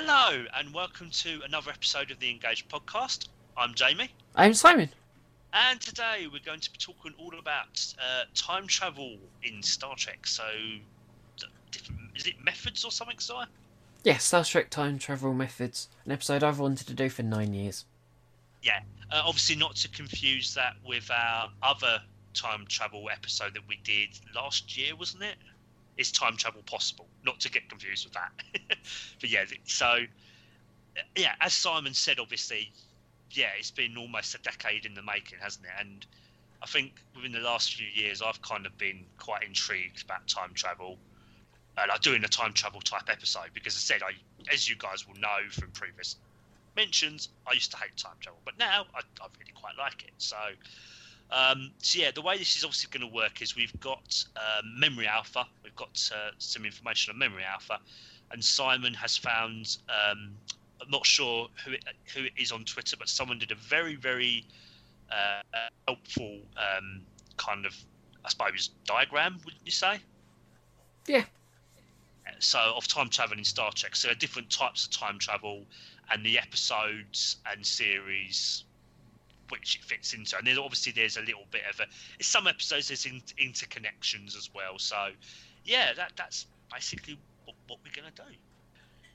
Hello and welcome to another episode of the Engaged Podcast. I'm Jamie. I'm Simon. And today we're going to be talking all about time travel in Star Trek. So, is it methods or something, Si? Yes, Star Trek time travel methods. An episode I've wanted to do for 9 years. Yeah, obviously not to confuse that with our other time travel episode that we did last year, wasn't it? Is time travel possible? Not to get confused with that. But yeah, so, yeah, as Simon said, obviously, yeah, it's been almost a decade in the making, hasn't it? And I think within the last few years, I've kind of been quite intrigued about time travel. And I'm doing a time travel type episode because I said, as you guys will know from previous mentions, I used to hate time travel. But now I really quite like it. So, yeah, the way this is obviously going to work is we've got Memory Alpha. We've got some information on Memory Alpha, and Simon has found. I'm not sure who it is on Twitter, but someone did a very, very helpful kind of, I suppose, diagram. Wouldn't you say? Yeah. So of time travel in Star Trek. So there are different types of time travel, and the episodes and series which it fits into, and then obviously there's a little bit of a. Some episodes there's interconnections as well, so yeah, that's basically what we're gonna do.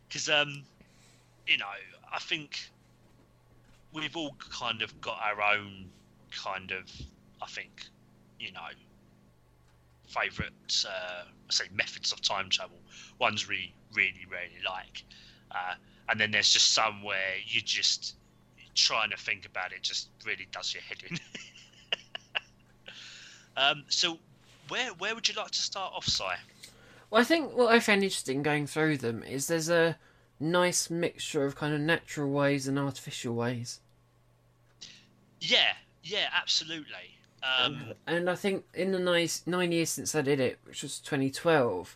Because you know, I think we've all kind of got our own kind of, I think, you know, favourite say methods of time travel. Ones we really, really like, and then there's just some where you just. Trying to think about it just really does your head in. So where would you like to start off, Si? Well, I think what I found interesting going through them is there's a nice mixture of kind of natural ways and artificial ways. Yeah, absolutely. And I think in the 9 years since I did it, which was 2012,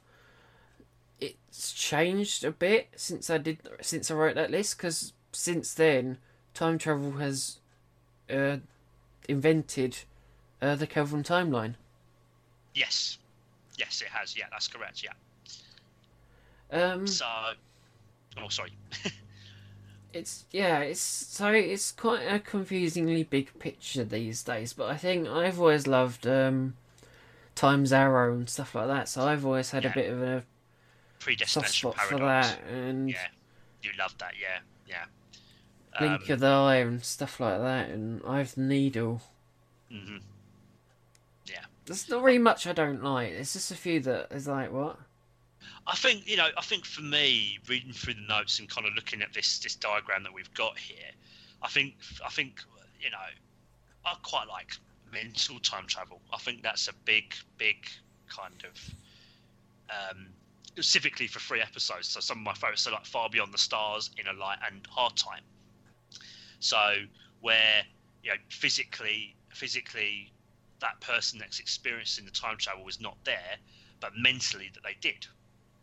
it's changed a bit since I wrote that list, because since then. Time travel has invented the Kelvin timeline. Yes, it has. Yeah, that's correct. Yeah. Sorry. It's quite a confusingly big picture these days. But I think I've always loved Time's Arrow and stuff like that. So I've always had a bit of a soft spot for that. And yeah, you love that. Yeah. Blink of the eye and stuff like that, and Eye of the Needle. Mm-hmm. Yeah. There's not really much I don't like. There's just a few that is like, what? I think for me, reading through the notes and kind of looking at this diagram that we've got here, I think you know, I quite like mental time travel. I think that's a big kind of specifically for 3 episodes. So some of my favourites are like Far Beyond the Stars, Inner Light, and Hard Time. So where, you know, physically that person that's experiencing the time travel was not there, but mentally that they did.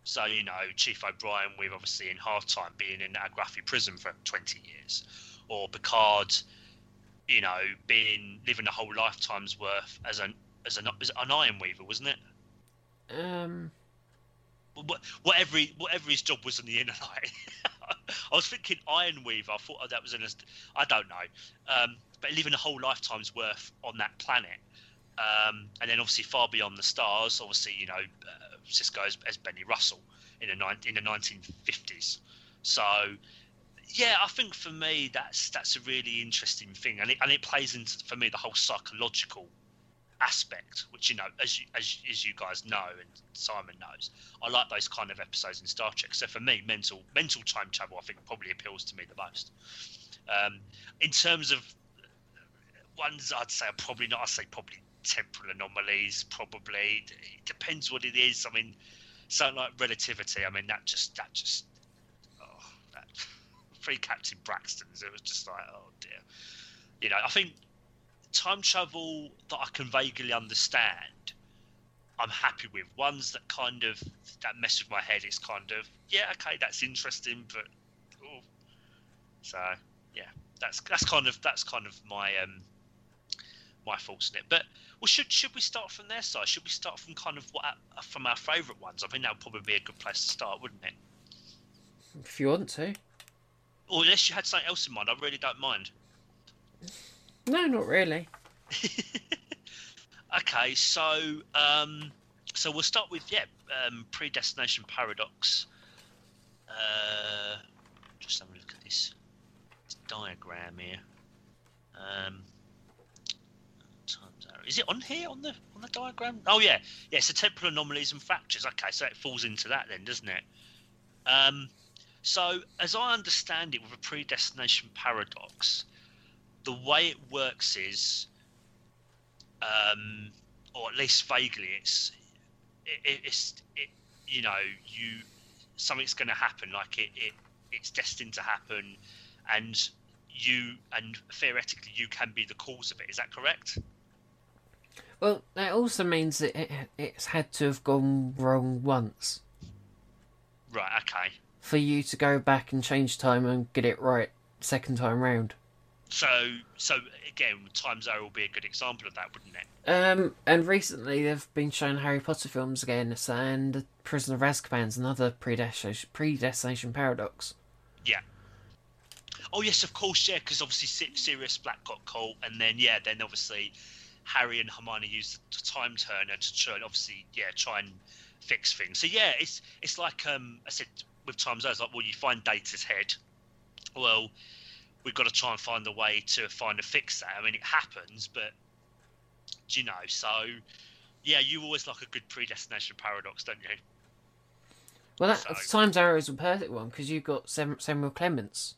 So, you know, Chief O'Brien, we've obviously in Hard Time being in Argrathi prison for 20 years, or Picard, you know, living a whole lifetime's worth as an Iron Weaver, wasn't it? Whatever his job was in the Inner Light. I was thinking Iron Weaver. I thought that was I don't know. But living a whole lifetime's worth on that planet. And then obviously Far Beyond the Stars, obviously, you know, Cisco as Benny Russell in the 1950s. So, yeah, I think for me that's a really interesting thing. And it plays into, for me, the whole psychological aspect, which, you know, as you guys know and Simon knows, I like those kind of episodes in Star Trek. So for me, mental time travel, I think, probably appeals to me the most. In terms of ones, I'd say probably not. I'd say probably temporal anomalies. Probably it depends what it is. I mean, something like relativity. I mean, that pre Captain Braxton's. It was just like, oh dear. You know, I think. Time travel that I can vaguely understand, I'm happy with. Ones that kind of that mess with my head, it's kind of, yeah, okay, that's interesting, but oh. So yeah, that's kind of my my thoughts on it. But well, should we start from their side? Should we start from kind of from our favourite ones? I think that would probably be a good place to start, wouldn't it? if you want to. Or unless you had something else in mind, I really don't mind. No, not really. Okay, so so we'll start with predestination paradox. Just have a look at this diagram here. Time's Arrow. Is it on here on the diagram? Oh yeah, yeah. So temporal anomalies and fractures. Okay, so it falls into that then, doesn't it? So as I understand it, with a predestination paradox, the way it works is, or at least vaguely, something's going to happen, like it's destined to happen, and theoretically you can be the cause of it. Is that correct? Well, that also means that it's had to have gone wrong once. Right. Okay. For you to go back and change time and get it right second time round. So again, Time's Arrow will be a good example of that, wouldn't it? And recently they've been showing Harry Potter films again, and The Prisoner of Azkaban's another predestination paradox. Yeah. Oh yes, of course, yeah, because obviously Sirius Black got caught, and then obviously Harry and Hermione used the time turner to try and fix things. So yeah, it's like I said with Time's Arrow, it's like, well, you find Data's head. Well, we've got to try and find a way to fix that. I mean, it happens, but so yeah, you always like a good predestination paradox, don't you? Well, Time's Arrow is a perfect one because you've got Samuel Clements.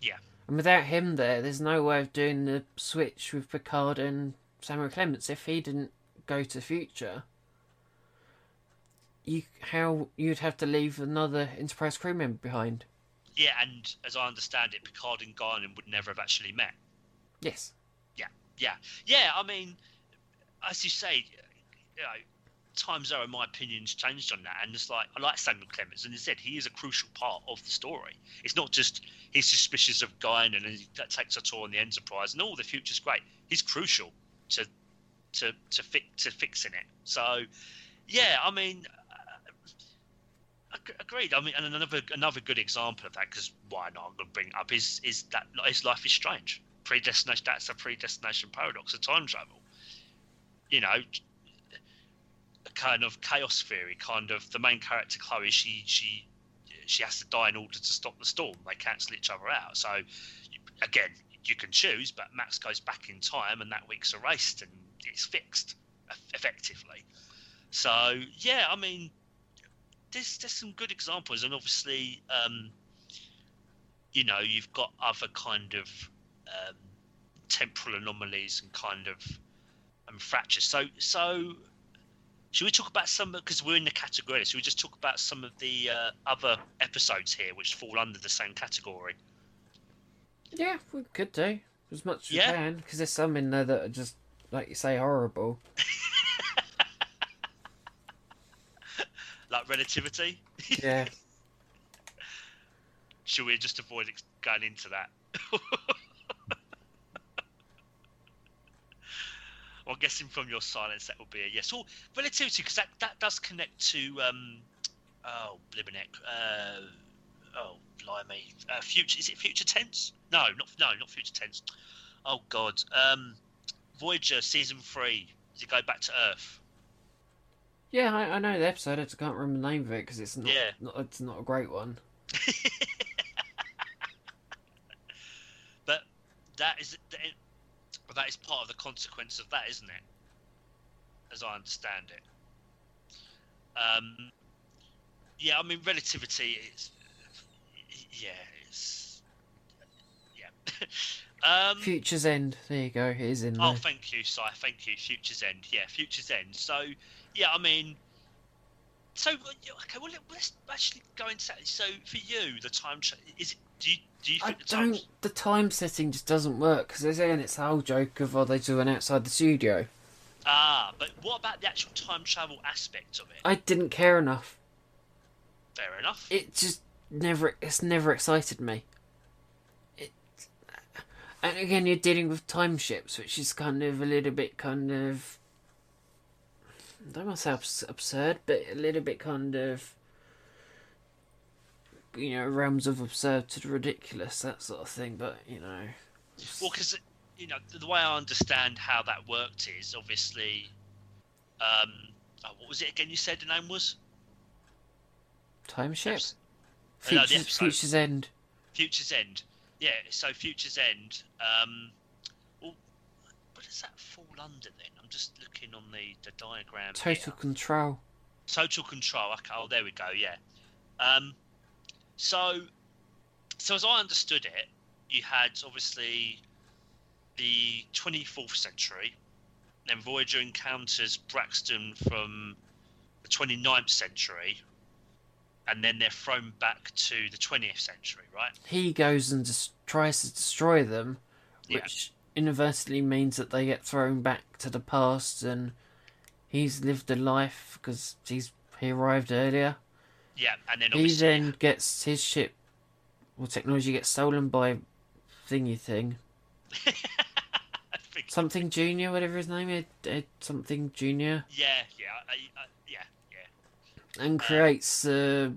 Yeah. And without him there's no way of doing the switch with Picard and Samuel Clements. If he didn't go to the future, you'd have to leave another Enterprise crew member behind. Yeah, and as I understand it, Picard and Guinan would never have actually met. Yes. Yeah. I mean, as you say, Time's Arrow, in my opinion's changed on that, and it's like I like Samuel Clements, and as I said, he is a crucial part of the story. It's not just he's suspicious of Guinan and he takes a tour on the Enterprise, and all the future's great. He's crucial to fixing it. So, yeah, I mean. Agreed. I mean, and another good example of that, because why not? I'm going to bring it up is that his Life is Strange. Predestination. That's a predestination paradox, a time travel. A kind of chaos theory. Kind of the main character Chloe. She has to die in order to stop the storm. They cancel each other out. So again, you can choose, but Max goes back in time, and that week's erased, and it's fixed effectively. So yeah, I mean. There's some good examples, and obviously, you've got other kind of temporal anomalies and fractures. So should we talk about some, because we're in the category? Should we just talk about some of the other episodes here, which fall under the same category? Yeah, we could do as much as we can, because there's some in there that are just, like you say, horrible. Like Relativity? Yeah. Should we just avoid going into that? Well, I'm guessing from your silence that would be a yes. Well, Relativity, because that does connect to, Future, is it Future Tense? No, not Future Tense. Oh, God. Voyager, Season 3, does it go back to Earth? Yeah, I know the episode. I just can't remember the name of it because it's not a great one. But that is part of the consequence of that, isn't it? As I understand it. Yeah, I mean, Relativity is. Yeah, it's. Yeah. Future's End. There you go. It is in there. Oh, thank you, Si. Thank you. Future's End. Yeah, Future's End. So. Yeah, I mean, so okay. Well, let's actually go into. So, for you, the time is it? Do you think the time setting just doesn't work because they're saying it's the whole joke of they do an outside the studio. Ah, but what about the actual time travel aspect of it? I didn't care enough. Fair enough. It just never. It's never excited me. And again, you're dealing with time ships, which is kind of a little bit kind of. I don't want to say absurd, but a little bit kind of you know, realms of absurd to ridiculous, that sort of thing. But, you know... Well, because, you know, the way I understand how that worked is, obviously... oh, what was it again you said the name was? Timeship? Future's End. Future's End. Yeah, so Future's End... well, what does that fall under, then? I'm just looking on the diagram. Total Control. Total Control. Okay, oh, there we go, yeah. So as I understood it, you had obviously the 24th century, then Voyager encounters Braxton from the 29th century, and then they're thrown back to the 20th century, right? He goes and tries to destroy them, which inadvertently means that they get thrown back to the past, and he's lived a life because he arrived earlier. Yeah, and then obviously... He then gets his ship, or technology, gets stolen by thingy-thing. Something Junior, whatever his name is. Something Junior. Yeah. And creates the...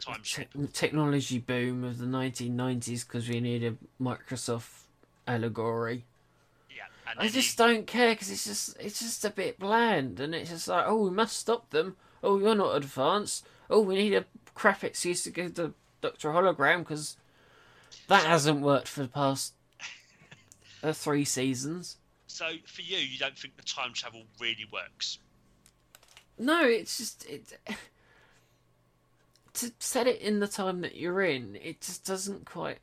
time ship. Technology boom of the 1990s, because we need a Microsoft allegory. Yeah. And I just don't care, because it's just a bit bland, and it's just like, oh, we must stop them. Oh, you're not advanced. Oh, we need a crap excuse to give the Doctor a hologram, because that hasn't worked for the past 3 seasons. So, for you, you don't think the time travel really works? No, it's just... to set it in the time that you're in, it just doesn't quite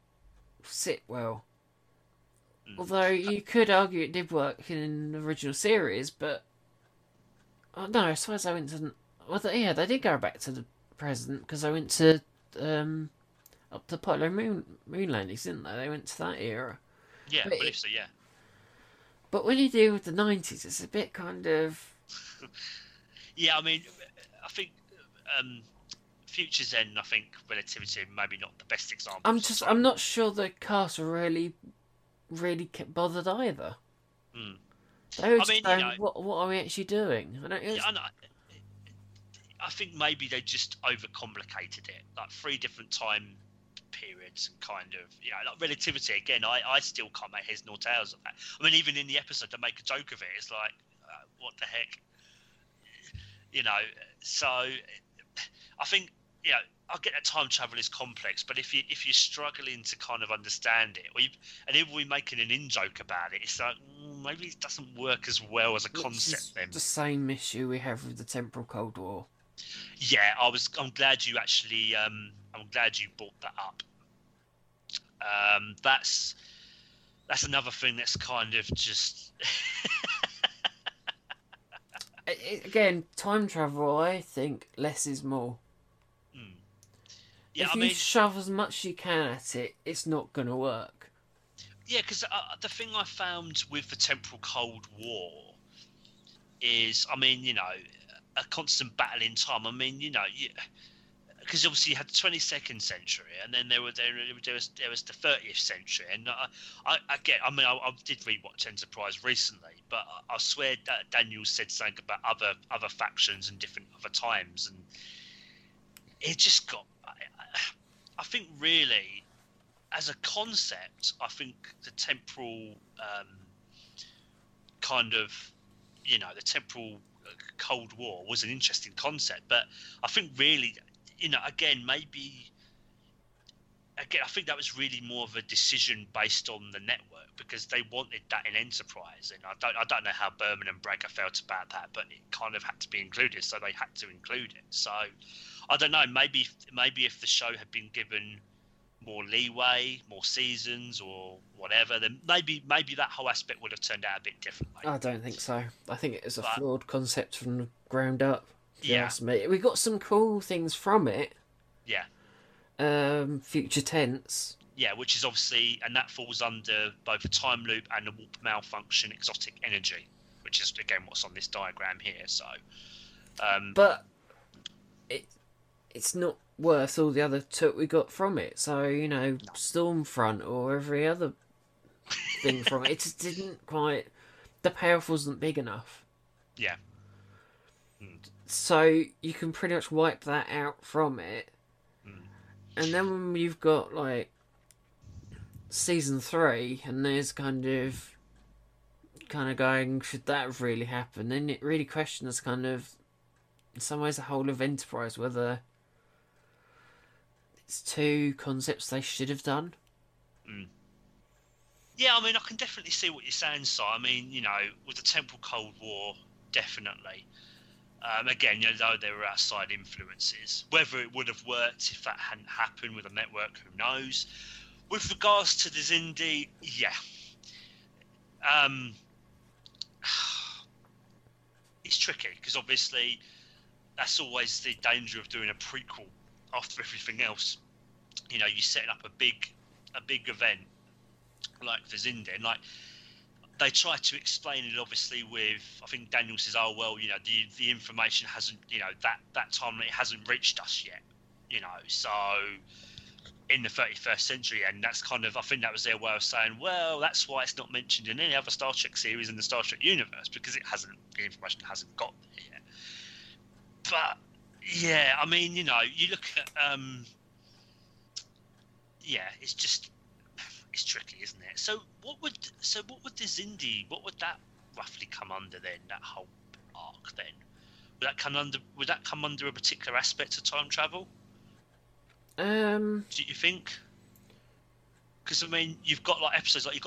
sit well. Mm. Although, you could argue it did work in the original series, but... Oh, no, I suppose I went to... Well, yeah, they did go back to the present, because they went to up to Apollo moon landings, didn't they? They went to that era. Yeah, but I believe so. Yeah. But when you deal with the 90s, it's a bit kind of. Yeah, I mean, I think Future's End. I think Relativity maybe not the best example. I'm not sure the cast were really bothered either. Mm. They were what are we actually doing? I think maybe they just overcomplicated it, like 3 different time periods and kind of, you know, like Relativity. Again, I still can't make heads nor tails of that. I mean, even in the episode, they make a joke of it. It's like, what the heck, you know? So I think, you know, I get that time travel is complex, but if you're struggling to kind of understand it, and if we're making an in-joke about it, it's like, maybe it doesn't work as well as a concept. Then the same issue we have with the Temporal Cold War. Yeah, I'm glad you actually. I'm glad you brought that up. That's another thing that's kind of just. Again, time travel. I think less is more. Mm. Yeah, if you shove as much as you can at it, it's not going to work. Yeah, because the thing I found with the Temporal Cold War is, I mean, you know. A constant battle in time. I mean, you know, because obviously you had the 22nd century, and then there was the 30th century. And I get. I mean, I did rewatch Enterprise recently, but I swear that Daniels said something about other factions and different other times, and it just got. I think really, as a concept, I think the temporal kind of, you know, the temporal Cold War was an interesting concept, but I think really, you know, I think that was really more of a decision based on the network, because they wanted that in Enterprise, and I don't know how Berman and Bragger felt about that, but it kind of had to be included, so they had to include it. So I don't know, maybe if the show had been given more leeway, more seasons, or whatever, then maybe that whole aspect would have turned out a bit differently. I don't think so. I think it is a flawed concept from the ground up. Yeah, we got some cool things from it. Yeah. Future tense. Yeah, which is obviously, and that falls under both the time loop and the warp malfunction exotic energy, which is again what's on this diagram here. So, but it's not worth all the other took we got from it. So, you know, Stormfront or every other thing from it. It just didn't quite... The payoff wasn't big enough. Yeah. Mm. So you can pretty much wipe that out from it And then when you've got like season 3 and there's kind of going, should that really happen? Then it really questions kind of in some ways the whole of Enterprise, whether it's two concepts they should have done. Mm. Yeah, I mean, I can definitely see what you're saying, Si. I mean, you know, with the Temporal Cold War, definitely. Again, you know, though there were outside influences. Whether it would have worked if that hadn't happened with a network, who knows? With regards to the Zindi, yeah. It's tricky, because obviously that's always the danger of doing a prequel after everything else. You know, you're setting up a big event like the Zindi, and like they try to explain it obviously with, I think Daniels says, oh well, you know, the information hasn't, you know, that timeline, it hasn't reached us yet, you know, so in the 31st century. And that's kind of, I think that was their way of saying, well, that's why it's not mentioned in any other Star Trek series in the Star Trek universe, because it hasn't, the information hasn't got there yet. But yeah, I mean, you know, you look at yeah, it's just, it's tricky, isn't it? So what would the Zindi, what would that roughly come under then? That whole arc then, would that come under a particular aspect of time travel? Do you think? Because I mean, you've got like episodes like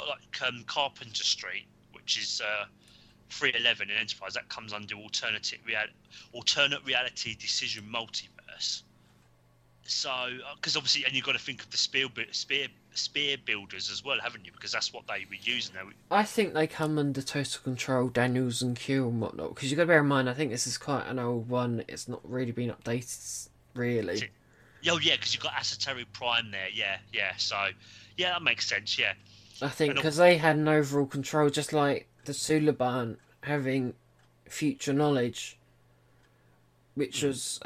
Carpenter Street, which is 311 in Enterprise. That comes under alternate reality decision multiverse. So, because obviously, and you've got to think of the spear builders as well, haven't you? Because that's what they were using. I think they come under Total Control, Daniels and Q and whatnot. Because you've got to bear in mind, I think this is quite an old one. It's not really been updated, really. Oh yeah, because you've got Asateri Prime there. Yeah. So, yeah, that makes sense. Yeah. I think because they had an overall control, just like the Suliban having future knowledge, which was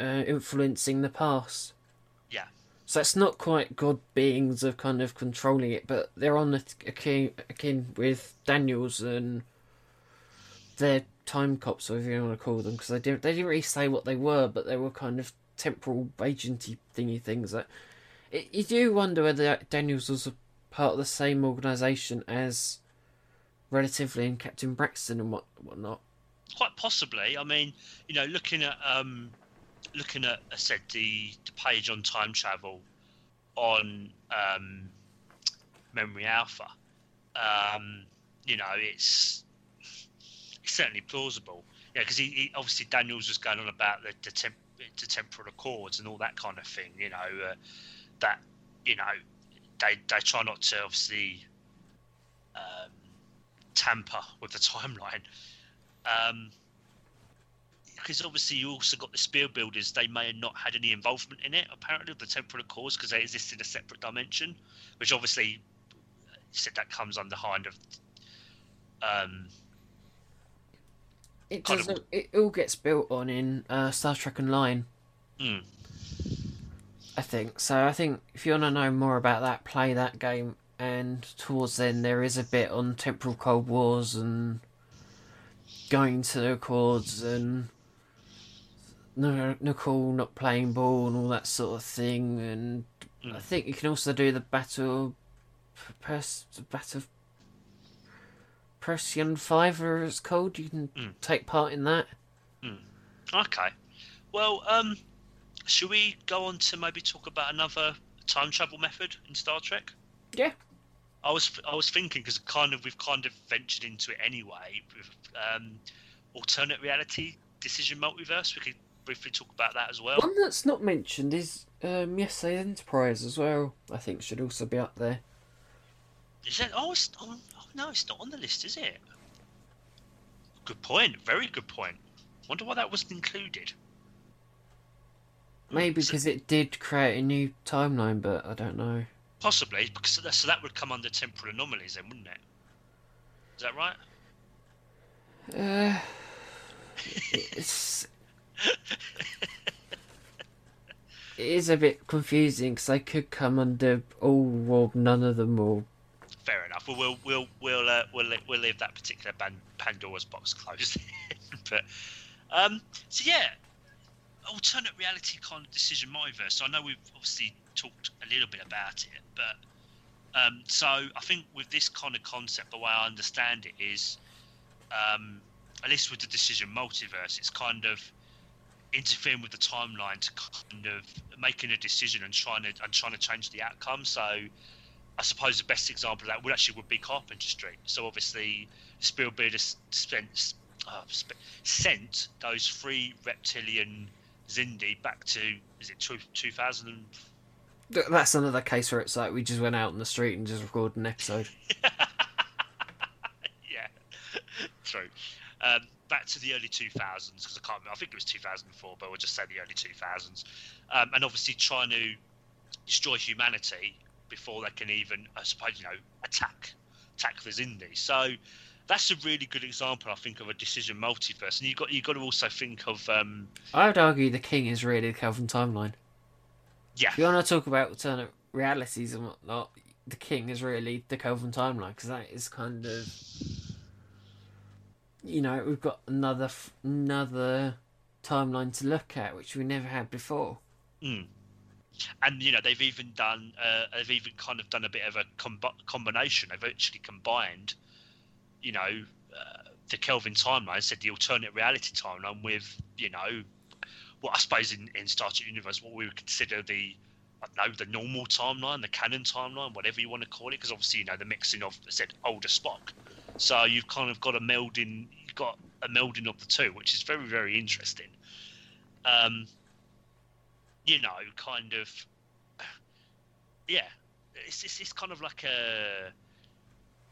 influencing the past. Yeah. So it's not quite god beings of kind of controlling it, but they're on akin with Daniels and their time cops, whatever you want to call them, because they didn't really say what they were, but they were kind of temporal agency thingy things. That you do wonder whether Daniels was a part of the same organisation as Relativity and Captain Braxton and whatnot. Quite possibly. I mean, you know, looking at, I said, the page on time travel on Memory Alpha, you know, it's certainly plausible. Yeah, because he obviously Daniels was going on about the temporal accords and all that kind of thing. You know, that, you know, they try not to obviously tamper with the timeline. Because obviously you also got the Spear Builders. They may have not had any involvement in it, apparently, of the temporal cause, because they exist in a separate dimension, which obviously said that comes under kind of. It does. It all gets built on in Star Trek Online. Mm. I think so. I think if you want to know more about that, play that game, and towards then there is a bit on temporal cold wars and going to the accords and. Nicole not playing ball and all that sort of thing, and I think you can also do the battle of Prussian 5, or it's called. You can take part in that. Okay, well, should we go on to maybe talk about another time travel method in Star Trek? Yeah, I was thinking, because kind of we've kind of ventured into it anyway. With, alternate reality decision multiverse, we could briefly talk about that as well. One that's not mentioned is yesterday's Enterprise as well. I think should also be up there. Is that? No, it's not on the list, is it? Good point. Very good point. Wonder why that wasn't included. Maybe because it did create a new timeline, but I don't know. Possibly, because so that would come under temporal anomalies, then, wouldn't it? Is that right? It is a bit confusing, because they could come under all or none of them, or. Fair enough. Well, we'll leave that particular Pandora's box closed. But so yeah, alternate reality kind of decision multiverse. So I know we've obviously talked a little bit about it, but so I think with this kind of concept, the way I understand it is, at least with the decision multiverse, it's kind of interfering with the timeline to kind of making a decision and trying to change the outcome. So I suppose the best example of that would be Carpenter Street. So obviously Spear Builders sent those three reptilian Zindi back to, is it 2000? That's another case where it's like we just went out in the street and just recorded an episode. Yeah, true. Back to the early 2000s, because I can't remember, I think it was 2004, but we'll just say the early 2000s, and obviously trying to destroy humanity before they can even, I suppose, you know, attack the Zindi. So that's a really good example, I think, of a decision multiverse. And you've got to also think of... I would argue the king is really the Kelvin timeline. Yeah. If you want to talk about alternate realities and whatnot, the king is really the Kelvin timeline, because that is kind of... You know, we've got another timeline to look at, which we never had before. Mm. And you know, they've even done, they've even kind of done a bit of a combination. They've actually combined, you know, the Kelvin timeline, said the alternate reality timeline, with, you know, what I suppose in Star Trek universe, what we would consider the, I don't know, the normal timeline, the canon timeline, whatever you want to call it, because obviously, you know, the mixing of, I said, older Spock. So you've kind of got a melding of the two, which is very, very interesting. You know, kind of, yeah, it's kind of like a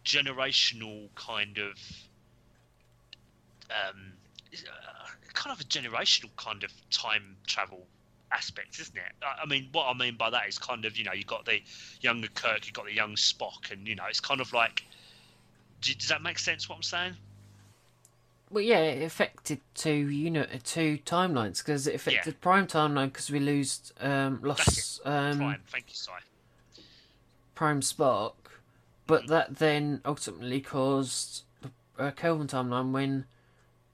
generational kind of, time travel aspect, isn't it? I mean, what I mean by that is kind of, you know, you've got the younger Kirk, you've got the young Spock, and, you know, it's kind of like, does that make sense, what I'm saying? Well, yeah, it affected two timelines, because it affected Prime timeline, because we lost Prime. Thank you, Si. Prime Spock, but that then ultimately caused the Kelvin timeline when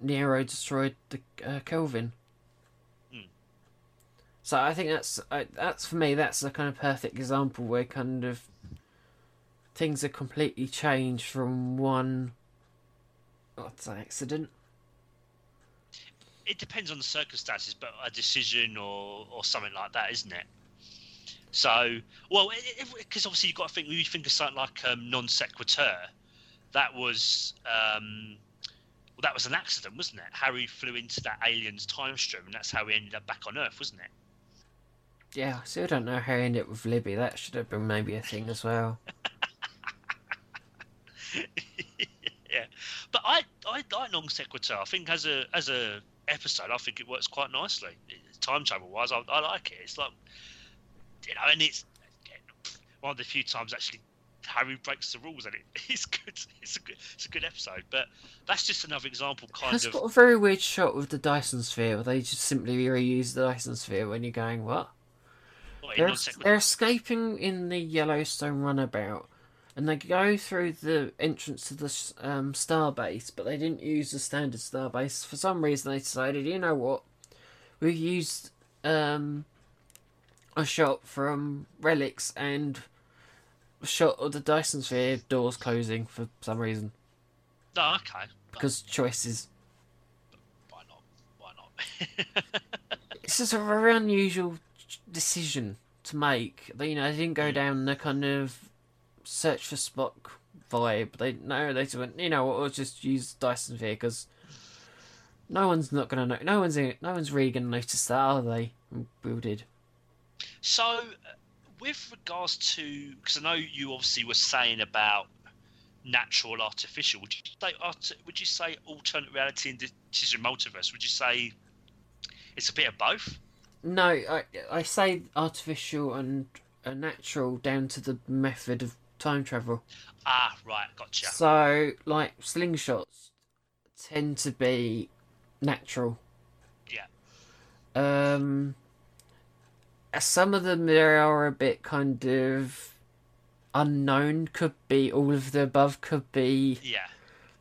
Nero destroyed the Kelvin. So I think that's for me, that's the kind of perfect example where kind of things are completely changed from one. That's an accident. It depends on the circumstances, but a decision or something like that, isn't it? So, well, because obviously you've got to think. When you think of something like Non Sequitur, that was an accident, wasn't it? Harry flew into that alien's time stream, and that's how he ended up back on Earth, wasn't it? Yeah, I still don't know how he ended up with Libby. That should have been maybe a thing as well. Yeah, but I like Non Sequitur. I think as a episode, I think it works quite nicely. Time travel wise, I like it. It's like, you know, and it's one of the few times actually Harry breaks the rules, and it's good. It's a good episode. But that's just another example. It's got a very weird shot with the Dyson Sphere, where they just simply reuse the Dyson Sphere when you're going, what? They're escaping in the Yellowstone runabout. And they go through the entrance to the starbase, but they didn't use the standard starbase. For some reason, they decided, you know what? We've used a shot from Relics and a shot of the Dyson Sphere doors closing for some reason. Oh, okay. Because choices. Why not? It's just a very unusual decision to make. You know, they didn't go down the kind of search for Spock vibe. They just went, you know what, we'll just use Dyson Sphere, because no one's really gonna notice that, are they? We all did. So with regards to, because I know you obviously were saying about natural, artificial, would you say alternate reality and decision multiverse, would you say it's a bit of both? No, I say artificial and natural down to the method of time travel. Ah, right, gotcha. So, like, slingshots tend to be natural. Yeah. Some of them there are a bit kind of unknown. Could be all of the above. Could be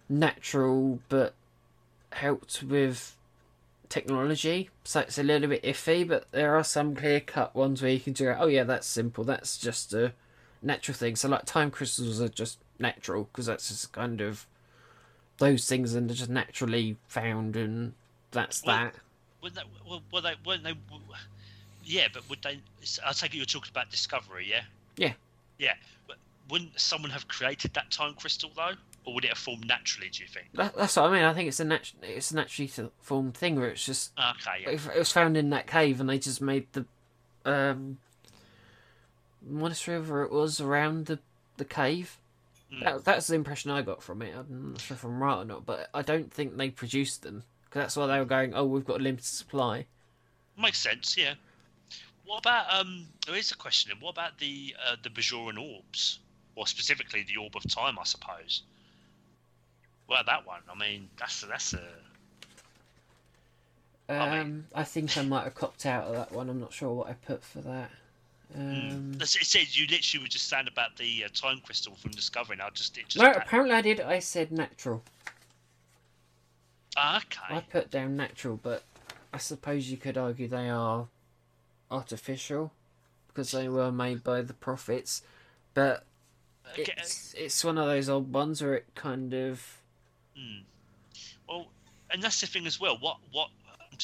natural, but helped with technology, so it's a little bit iffy, but there are some clear-cut ones where you can do, oh yeah, that's simple, that's just a natural thing. So like time crystals are just natural, because that's just kind of those things and they're just naturally found, and that's that. Yeah, but would they? I take it you're talking about Discovery, yeah? Yeah. Yeah. But wouldn't someone have created that time crystal though, or would it have formed naturally? Do you think? That's what I mean. I think it's a naturally formed thing, where it's just okay. Yeah. It was found in that cave, and they just made the monastery, whatever it was, around the cave. Mm. That's the impression I got from it. I'm not sure if I'm right or not, but I don't think they produced them, because that's why they were going, oh, we've got a limited supply. Makes sense, yeah. What about there is a question. What about the Bajoran orbs, or specifically the Orb of Time? I suppose. Well, that one. I mean, that's a. I think I might have copped out of that one. I'm not sure what I put for that. It says you literally were just saying about the time crystal from Discovery. And I just it just. No, apparently I did. I said natural. Okay. I put down natural, but I suppose you could argue they are artificial, because they were made by the prophets, but okay. It's one of those old ones where it kind of well, and that's the thing as well. What I'm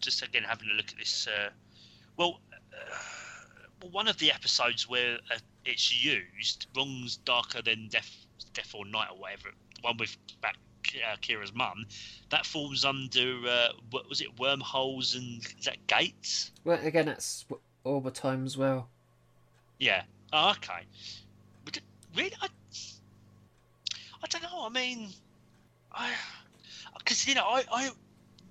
just again having a look at this. One of the episodes where it's used, wrongs darker than death or night or whatever, the one with Kira's mum, that falls under what was it, wormholes and is that gates? Well, again, that's Orb of Time as well. Yeah. Oh, okay. But really, I don't know. I mean, because you know, I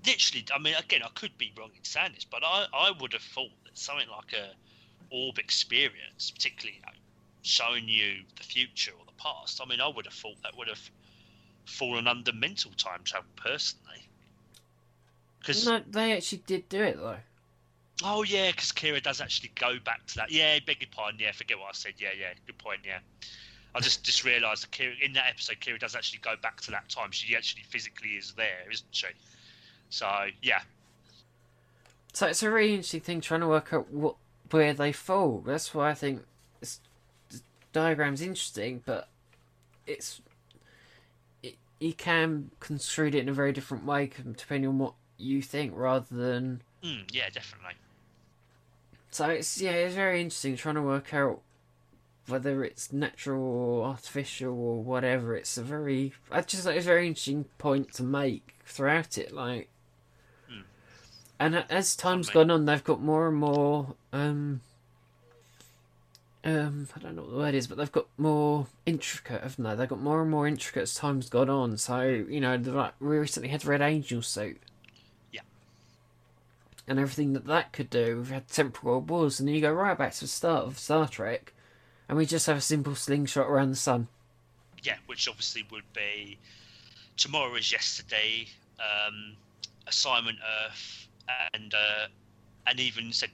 literally, I mean, again, I could be wrong in saying this, but I would have thought that something like a orb experience, particularly you know, showing you the future or the past. I mean, I would have thought that would have fallen under mental time travel personally. Cause... No, they actually did do it though. Oh yeah, because Kira does actually go back to that. Yeah, beg your pardon. Yeah, forget what I said. Yeah, good point. Yeah, I just realised that Kira in that episode, Kira does actually go back to that time. She actually physically is there, isn't she? So yeah. So it's a really interesting thing trying to work out where they fall. That's why I think the diagram's interesting, but it's. You can construe it in a very different way depending on what you think, rather than yeah, definitely. So it's very interesting trying to work out whether it's natural or artificial or whatever. It's a very interesting point to make throughout it, like. And as time's gone on, they've got more and more I don't know what the word is, but they've got more intricate, haven't they? They've got more and more intricate as time's gone on. So, you know, we recently had Red Angel suit. Yeah. And everything that could do. We've had Temporal Cold Wars, and then you go right back to the start of Star Trek, and we just have a simple slingshot around the sun. Yeah, which obviously would be Tomorrow is Yesterday, Assignment Earth, and even said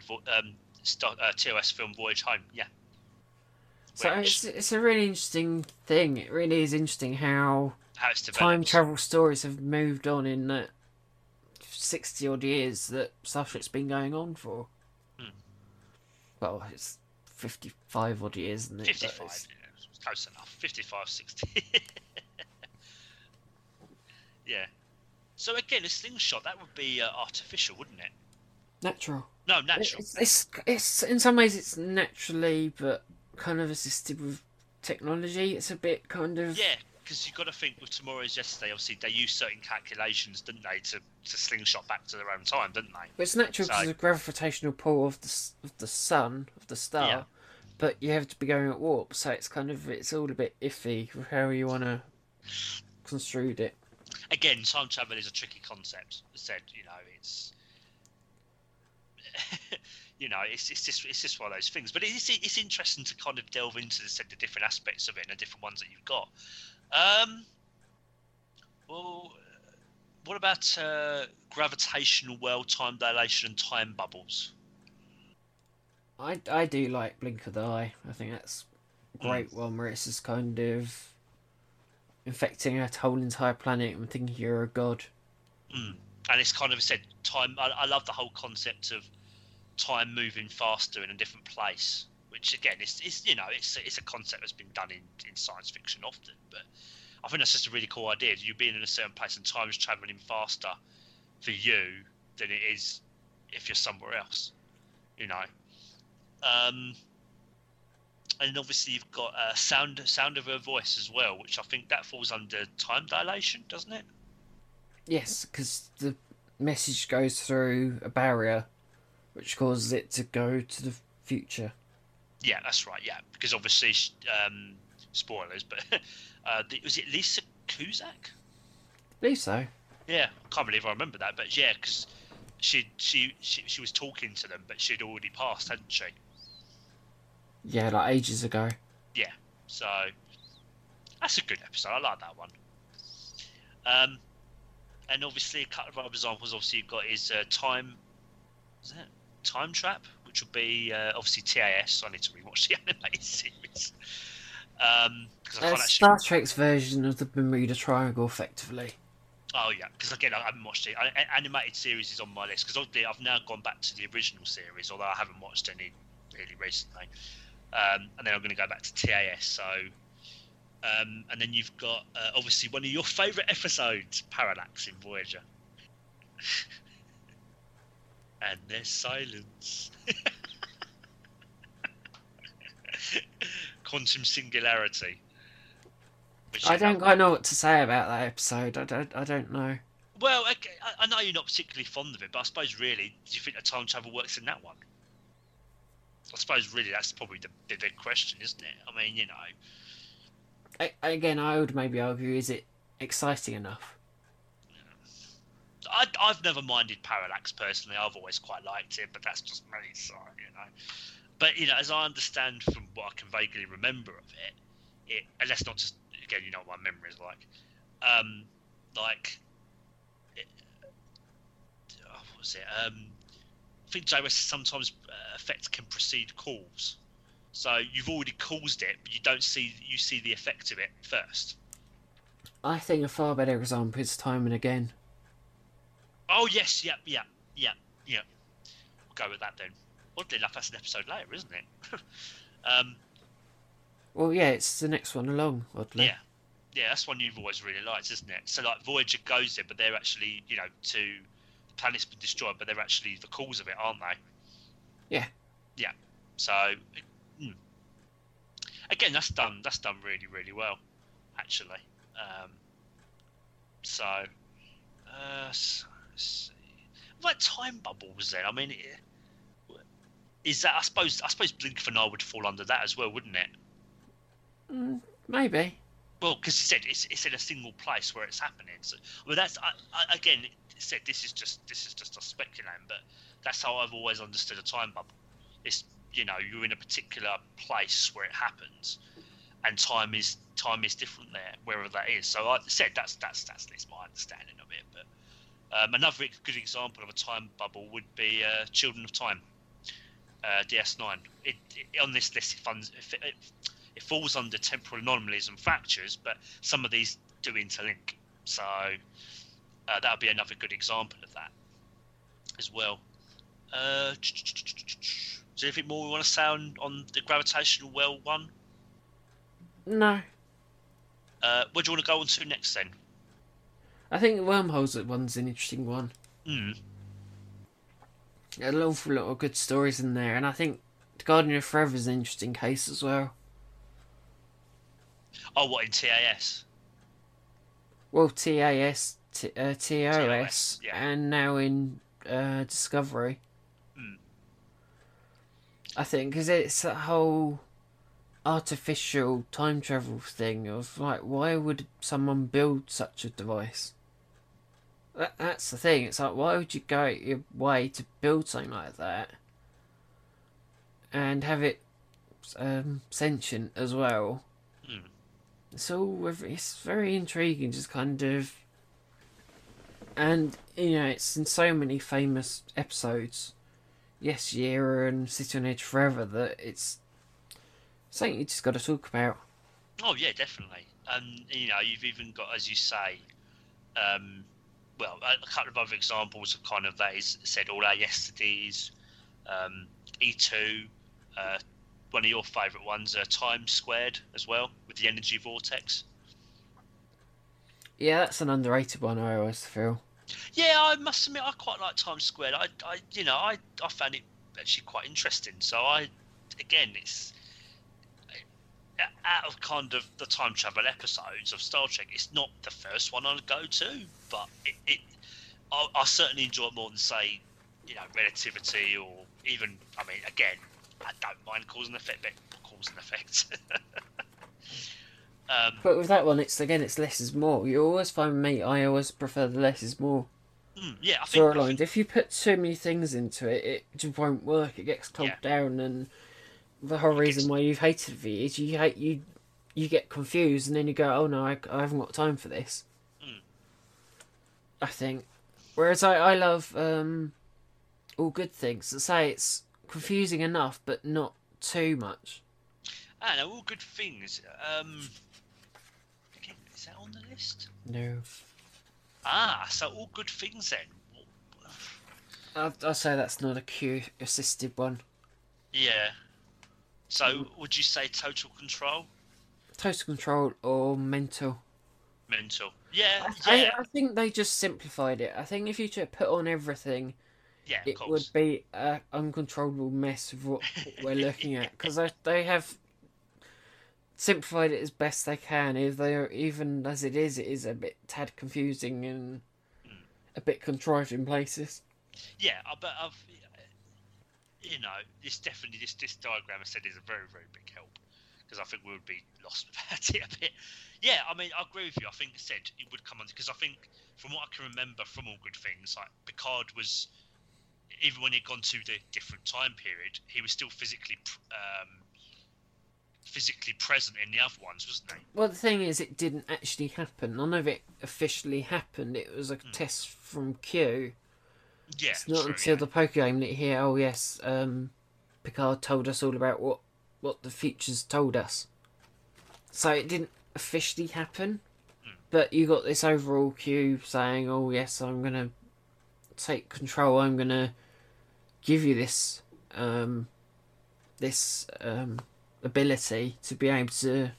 TOS film Voyage Home, yeah. So it's a really interesting thing. It really is interesting how time travel stories have moved on in that 60-odd years that Star Trek's been going on for. Mm. Well, it's 55-odd years, isn't it? 55, it's close enough. 55, 60. Yeah. So again, a slingshot, that would be artificial, wouldn't it? Natural. No, natural. It's in some ways it's naturally, but... kind of assisted with technology. It's a bit kind of, yeah, because you've got to think with Tomorrow is Yesterday, obviously they used certain calculations, didn't they, to slingshot back to their own time, didn't they? But it's natural because of the gravitational pull of the sun, of the star. Yeah. But you have to be going at warp, so it's kind of, it's all a bit iffy with how you want to construe it. Again, time travel is a tricky concept. I said, you know, it's you know, it's just one of those things. But it's interesting to kind of delve into the different aspects of it and the different ones that you've got. Well, what about gravitational well, time dilation, and time bubbles? I do like Blink of the Eye. I think that's a great one where it's just kind of infecting a whole entire planet and thinking you're a god. And it's kind of said time. I love the whole concept of time moving faster in a different place, which again, it's you know, it's a concept that's been done in science fiction often. But I think that's just a really cool idea. You being in a certain place and time is travelling faster for you than it is if you're somewhere else, you know. And obviously you've got sound of her voice as well, which I think that falls under time dilation, doesn't it? Yes, because the message goes through a barrier, which causes it to go to the future. Yeah, that's right. Yeah, because obviously, spoilers, but was it Lisa Kuzak? I believe so. Yeah, I can't believe I remember that, but yeah, because she was talking to them, but she'd already passed, hadn't she? Yeah, like ages ago. Yeah, so that's a good episode. I like that one. And obviously a couple of other examples. Obviously, you've got is time. Is that Time Trap, which will be obviously TAS. I need to rewatch the animated series. Star Trek's version of the Bermuda Triangle, effectively. Oh yeah, because again, I haven't watched it. Animated series is on my list because obviously I've now gone back to the original series, although I haven't watched any really recently. And then I'm going to go back to TAS. So, and then you've got obviously one of your favourite episodes, Parallax in Voyager. And there's silence. Quantum singularity. I know what to say about that episode. I don't know. Well, okay, I know you're not particularly fond of it, but I suppose really, do you think the time travel works in that one? I suppose really that's probably the big question, isn't it? I mean, you know. I would maybe argue, is it exciting enough? I've never minded Parallax personally. I've always quite liked it, but that's just me, sorry, you know. But you know, as I understand from what I can vaguely remember of it, and that's not just again, you know what my memory is like. I think JOS sometimes effect can precede cause, so you've already caused it, but you see the effect of it first. I think a far better example is Time and Again. Oh, yes, yeah. We'll go with that then. Oddly enough, that's an episode later, isn't it? Well, yeah, it's the next one along, oddly. Yeah, that's one you've always really liked, isn't it? So, like, Voyager goes there, but they're actually, you know, the planet's been destroyed, but they're actually the cause of it, aren't they? Yeah. Yeah. So, again, that's done really, really well, actually. So let's see. What about time bubbles then? I mean, is that I suppose Blink-182 would fall under that as well, wouldn't it? Maybe. Well, because you said it's in a single place where it's happening. So, well, that's again said this is just us speculating, but that's how I've always understood a time bubble. It's, you know, you're in a particular place where it happens, and time is different there, wherever that is. So like I said, that's my understanding of it, but. Another good example of a time bubble would be Children of Time, DS9. It on this list, it falls under temporal anomalies and fractures, but some of these do interlink. So that would be another good example of that as well. Is there anything more we want to say on the gravitational well one? No. What do you want to go on to next then? I think wormholes one's an interesting one. There's an awful lot of good stories in there, and I think The Guardian of Forever is an interesting case as well. Oh, what, in TAS? Well, TAS, TOS, yeah. And now in Discovery. I think, because it's that whole artificial time travel thing of like, why would someone build such a device? That's the thing. It's like, why would you go your way to build something like that and have it sentient as well? It's very intriguing, just kind of, and you know, it's in so many famous episodes, Yes Year and City on Edge Forever, that it's something you just got to talk about. Oh yeah, definitely. And you know, you've even got, as you say, well, a couple of other examples of kind of that is said all our yesterdays, E2, one of your favourite ones, Time Squared as well, with the energy vortex. Yeah, that's an underrated one, I always feel. Yeah, I must admit, I quite like Times Squared. I found it actually quite interesting. So it's out of kind of the time travel episodes of Star Trek, it's not the first one I'd go to, but I certainly enjoy it more than, say, Relativity, or even, I don't mind Cause and Effect, but Cause and Effect. But with that one, it's less is more. You always find me, I always prefer the less is more. Yeah, I think... Storyline. If you put too many things into it, it just won't work. It gets cold down, and the whole reason why you've hated V is you get confused, and then you go, oh no, I haven't got time for this. I think. Whereas I love All Good Things. As I say, it's confusing enough, but not too much. I know, All Good Things... Is that on the list? No. So All Good Things then. I'd say that's not a Q-assisted one. Yeah. So would you say Total Control? Total Control or Mental? Mental. Yeah. I think they just simplified it. I think if you put on everything, it would be an uncontrollable mess of what we're looking at. Because they have... simplified it as best they can, even as it is a bit tad confusing and a bit contrived in places. Yeah, but this definitely this diagram I said is a very, very big help, because I think we would be lost without it a bit. Yeah, I agree with you. I think it would come under, because I think from what I can remember from All Good Things, like Picard was, even when he'd gone to the different time period, he was still physically present in the other ones, wasn't it? Well, the thing is, it didn't actually happen. None of it officially happened. It was a test from Q. Yeah, it's not until the poker game that you hear, oh yes, Picard told us all about what the future's told us. So it didn't officially happen, but you got this overall Q saying, oh yes, I'm going to take control, I'm going to give you this ability to be able to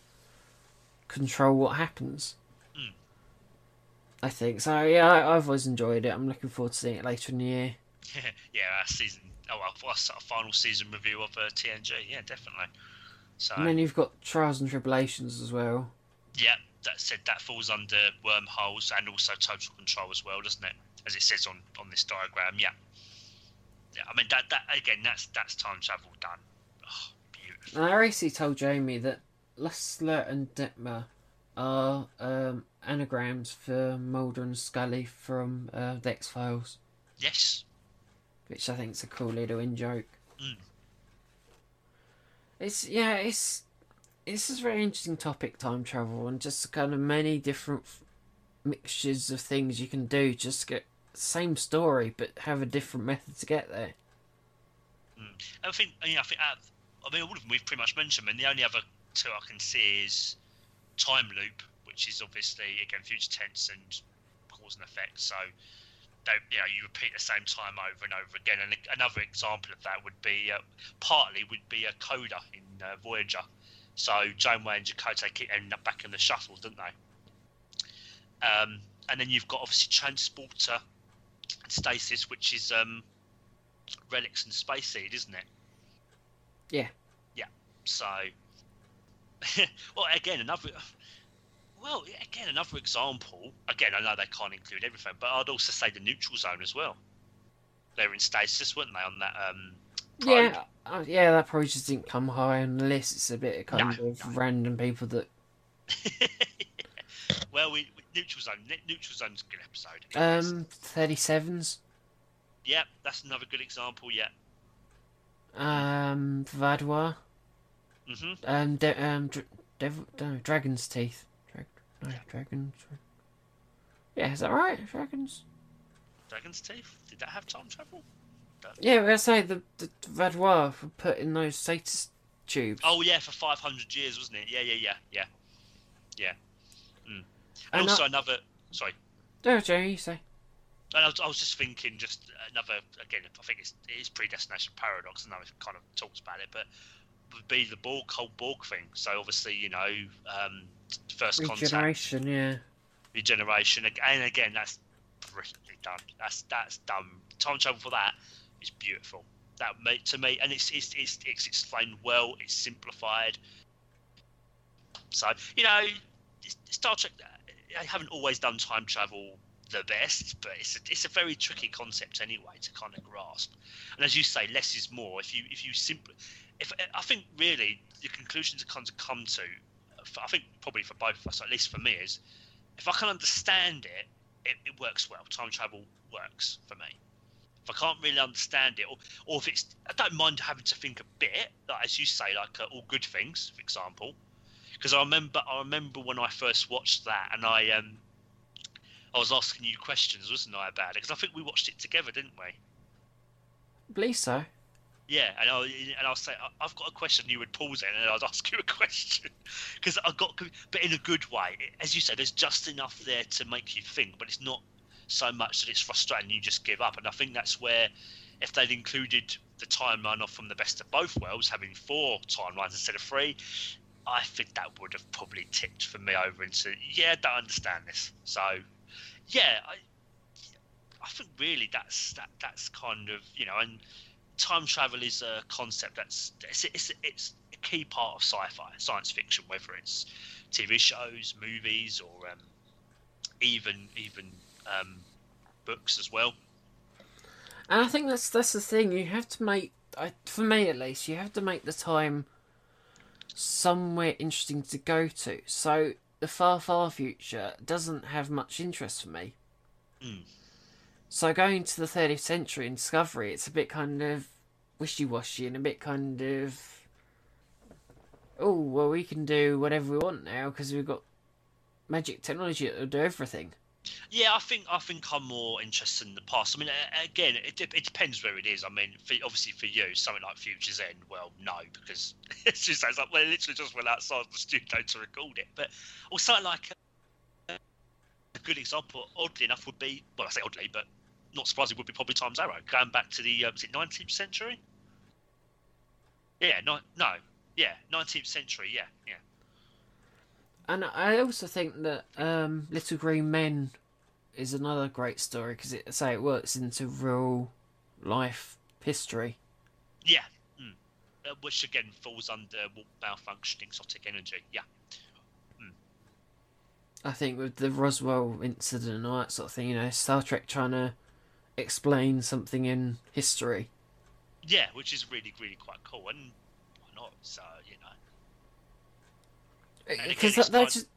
control what happens. I think so. Yeah, I've always enjoyed it. I'm looking forward to seeing it later in the year. Yeah, our final season review of TNG. Yeah, definitely. So, and then you've got Trials and Tribulations as well. Yeah, that falls under Wormholes and also Total Control as well, doesn't it? As it says on this diagram. Yeah. Yeah, that again. That's time travel done. Oh. And I recently told Jamie that Lessler and Detmer are anagrams for Mulder and Scully from The X-Files. Yes. Which I think is a cool little in-joke. It's a very interesting topic, time travel, and just kind of many different mixtures of things you can do just to get the same story but have a different method to get there. I think all of them we've pretty much mentioned, and the only other two I can see is Time Loop, which is obviously, again, future tense and Cause and Effect, so you repeat the same time over and over again. And another example of that would be, a Coda in Voyager. So Janeway and Chakotay keep ending up back in the shuttle, don't they? And then you've got, obviously, Transporter and Stasis, which is Relics and Space Seed, isn't it? Yeah. So, another example. Again, I know they can't include everything, but I'd also say the neutral zone as well. They were in stasis, weren't they, on that probe? Yeah, that probably just didn't come high unless it's a bit of random people that... Well, neutral zone's a good episode. 37s. Yeah, that's another good example, yeah. Vadua. Dragon's Teeth. Yeah, is that right? Dragon's Teeth? Did that have time travel? Yeah, I say the Vadua were put in those status tubes. Oh yeah, for 500 years, wasn't it? Yeah. And also another. Sorry. No, Jerry, you say. And I was just thinking, just another, again, I think it is predestination paradox, and I know it kind of talks about it, but would be the Borg thing. So obviously, you know, first regeneration, contact. Regeneration, and again, that's brilliantly done. That's done. Time travel for that is beautiful. That to me, and it's explained well. It's simplified. So you know, Star Trek, I haven't always done time travel the best, but it's a very tricky concept anyway to kind of grasp. And as you say, less is more. If I think really the conclusion to kind of come to, I think probably for both of us, at least for me, is if I can understand it works well. Time travel works for me. If I can't really understand it, or if it's, I don't mind having to think a bit, like as you say, like All Good Things, for example, because I remember when I first watched that, and I was asking you questions, wasn't I, about it? Because I think we watched it together, didn't we? I believe so. Yeah, and I'll say, I've got a question, you would pause it, and I'd ask you a question. Because but in a good way. As you say, there's just enough there to make you think, but it's not so much that it's frustrating, you just give up. And I think that's where, if they'd included the timeline off from the best of both worlds, having 4 timelines instead of 3, I think that would have probably tipped for me over into, yeah, I don't understand this. So, yeah, I think really that's kind of, you know, and time travel is a concept that's it's a key part of sci-fi, science fiction, whether it's TV shows, movies, or even books as well. And I think that's the thing. You have to make, for me at least, you have to make the time somewhere interesting to go to. So the far future doesn't have much interest for me. Mm. So going to the 30th century in Discovery, it's a bit kind of wishy-washy and a bit kind of, oh, well, we can do whatever we want now because we've got magic technology that will do everything. Yeah, I think I'm more interested in the past. I mean, again, it depends where it is. I mean, obviously for you, something like Future's End, well, no, because it's like, well, literally just went outside the studio to record it. But or something like a good example, oddly enough, would be, well, I say oddly, but not surprisingly, would be probably Time's Arrow, going back to the 19th century. Yeah, 19th century. Yeah. And I also think that Little Green Men is another great story because it works into real life history. Yeah, which again falls under malfunctioning exotic energy. Yeah, I think with the Roswell incident and all that sort of thing, you know, Star Trek trying to explain something in history. Yeah, which is really, really quite cool, and why not? So you know. Because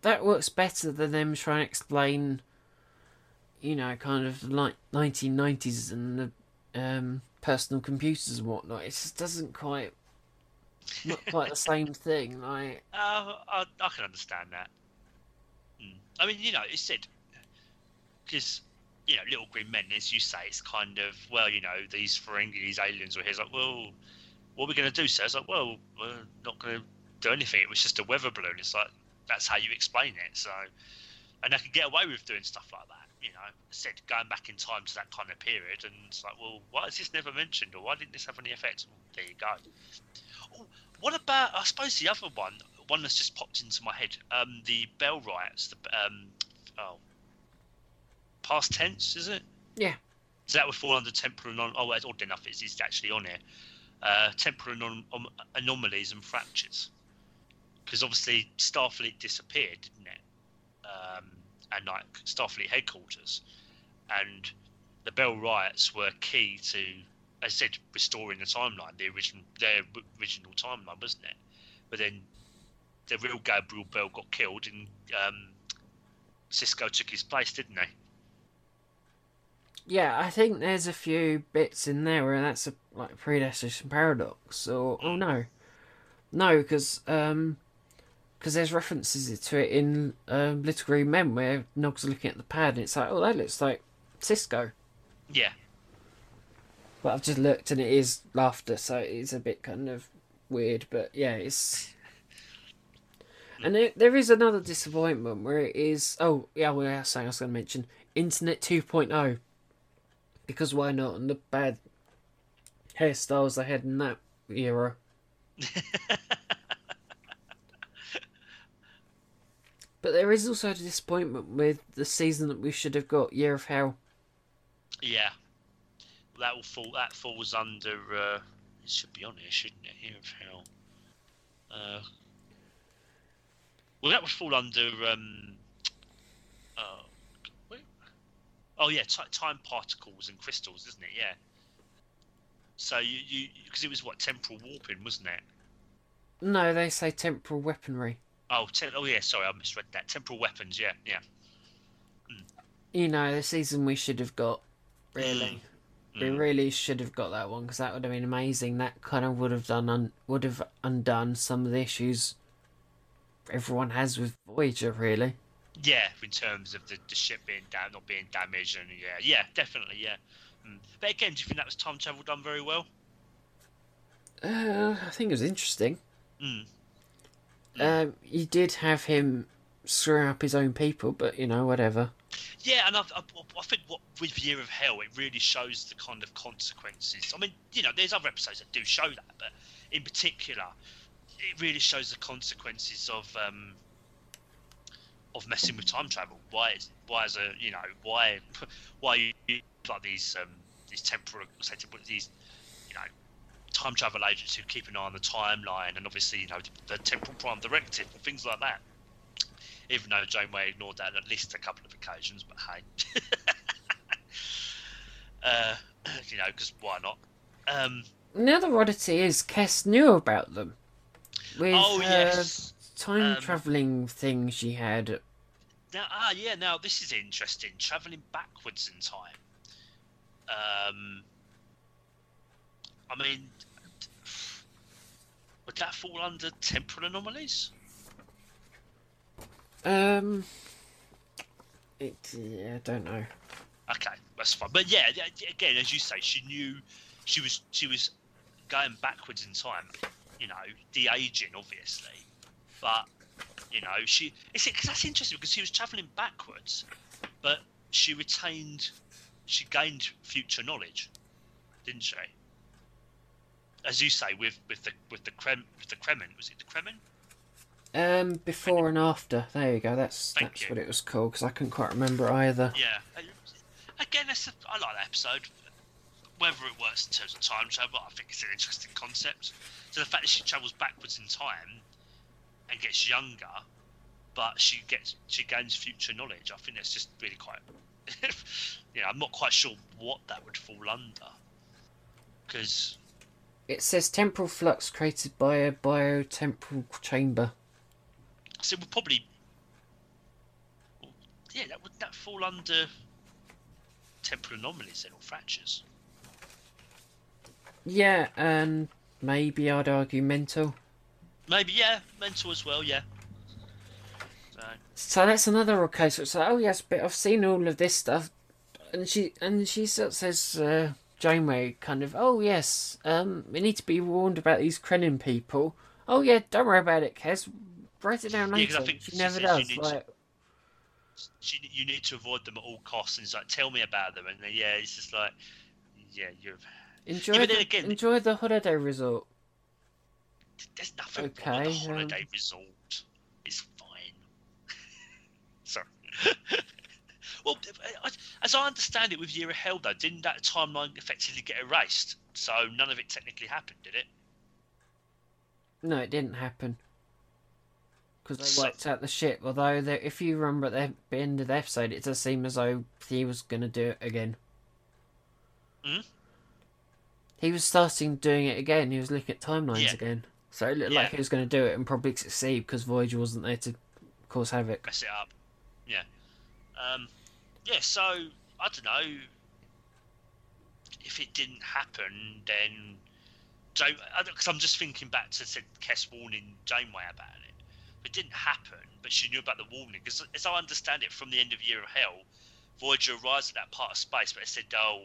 that works better than them trying to explain, you know, kind of like 1990s and the personal computers and whatnot. It just doesn't quite, not quite the same thing. Like, I can understand that. I mean, you know, it's said because, you know, Little Green Men, as you say, it's kind of, well, you know, these Ferengi, these aliens were here. It's like, well, what are we going to do, sir? It's like, well, we're not going to do anything. It was just a weather balloon. It's like, that's how you explain it. So, and I can get away with doing stuff like that, you know. I said going back in time to that kind of period, and it's like, well, why is this never mentioned, or why didn't this have any effect? Well, there you go. What about, I suppose, the other one that's just popped into my head, the Bell Riots, past tense, is it? Yeah. So that would fall under temporal non. Oh, it's odd enough. It's actually on here. Temporal anomalies and fractures. Because obviously Starfleet disappeared, didn't it? And like Starfleet headquarters, and the Bell Riots were key to, as I said, restoring the timeline, their original timeline, wasn't it? But then the real Gabriel Bell got killed, and Sisko took his place, didn't he? Yeah, I think there's a few bits in there where that's like predestination paradox, or oh no, because because there's references to it in Little Green Men where Nog's looking at the pad and it's like, oh, that looks like Cisco. Yeah. But I've just looked and it is laughter, so it's a bit kind of weird. But yeah, it's... And there is another disappointment where it is... Oh, yeah, well, I was going to mention Internet 2.0. because why not? And the bad hairstyles they had in that era. But there is also a disappointment with the season that we should have got, Year of Hell. Yeah, that will fall. That falls under. It should be on here, shouldn't it? Year of Hell. Well, that would fall under. Oh yeah, time particles and crystals, isn't it? Yeah. So you because it was what, temporal warping, wasn't it? No, they say temporal weaponry. Oh yeah, sorry, I misread that. Temporal weapons, yeah. Mm. You know, the season we should have got, really. Mm. We really should have got that one, because that would have been amazing. That kind of would have done undone some of the issues everyone has with Voyager, really. Yeah, in terms of the ship being not being damaged, and yeah, definitely, yeah. Mm. But again, do you think that was time travel done very well? I think it was interesting. Mm. Mm. You did have him screwing up his own people, but you know, whatever. Yeah, and I think with Year of Hell, it really shows the kind of consequences. I mean, you know, there's other episodes that do show that, but in particular, it really shows the consequences of messing with time travel. Why you like these temporal you know, time travel agents who keep an eye on the timeline, and obviously, you know, the temporal prime directive and things like that. Even though Janeway ignored that on at least a couple of occasions, but hey, you know, because why not? Another oddity is Kes knew about them with time traveling thing she had. Now, now this is interesting. Traveling backwards in time. I mean, would that fall under temporal anomalies? I don't know. Okay, that's fine. But yeah, again, as you say, she knew she was going backwards in time. You know, de-aging, obviously. But you know, because that's interesting, because she was travelling backwards, but she gained future knowledge, didn't she? As you say, with the Kremen, was it the Kremen? Before and after. There you go. That's what it was called, because I couldn't quite remember either. Yeah. Again, I like that episode. Whether it works in terms of time travel, I think it's an interesting concept. So the fact that she travels backwards in time and gets younger, but she gains future knowledge. I think that's just really quite. You know, I'm not quite sure what that would fall under, because. It says temporal flux created by a biotemporal chamber. So it would probably... Yeah, would that fall under temporal anomalies then, or fractures? Yeah, and maybe I'd argue mental. Maybe, yeah, mental as well, yeah. So that's another case where it's like, oh yes, but I've seen all of this stuff. And she sort of says... Janeway kind of, oh yes, we need to be warned about these Kremen people. Oh yeah, don't worry about it, Kes. Write it down later. I think she never does. You need to avoid them at all costs. And it's like, tell me about them. And then, yeah, it's just like, yeah, you're... Enjoy the holiday resort. There's nothing wrong with the holiday resort. It's fine. Sorry. Well, as I understand it, with Year of Hell, though, didn't that timeline effectively get erased? So none of it technically happened, did it? No, it didn't happen. Because they wiped out the ship, although if you remember at the end of the episode, it does seem as though he was going to do it again. Hmm? He was starting doing it again. He was looking at timelines again. So it looked like he was going to do it and probably succeed, because Voyager wasn't there to cause havoc. Mess it up. Yeah. Yeah, so, I don't know, if it didn't happen, then, because I'm just thinking back to Kes warning Janeway about it. It didn't happen, but she knew about the warning, because as I understand it, from the end of Year of Hell, Voyager arrives at that part of space, but it said, oh,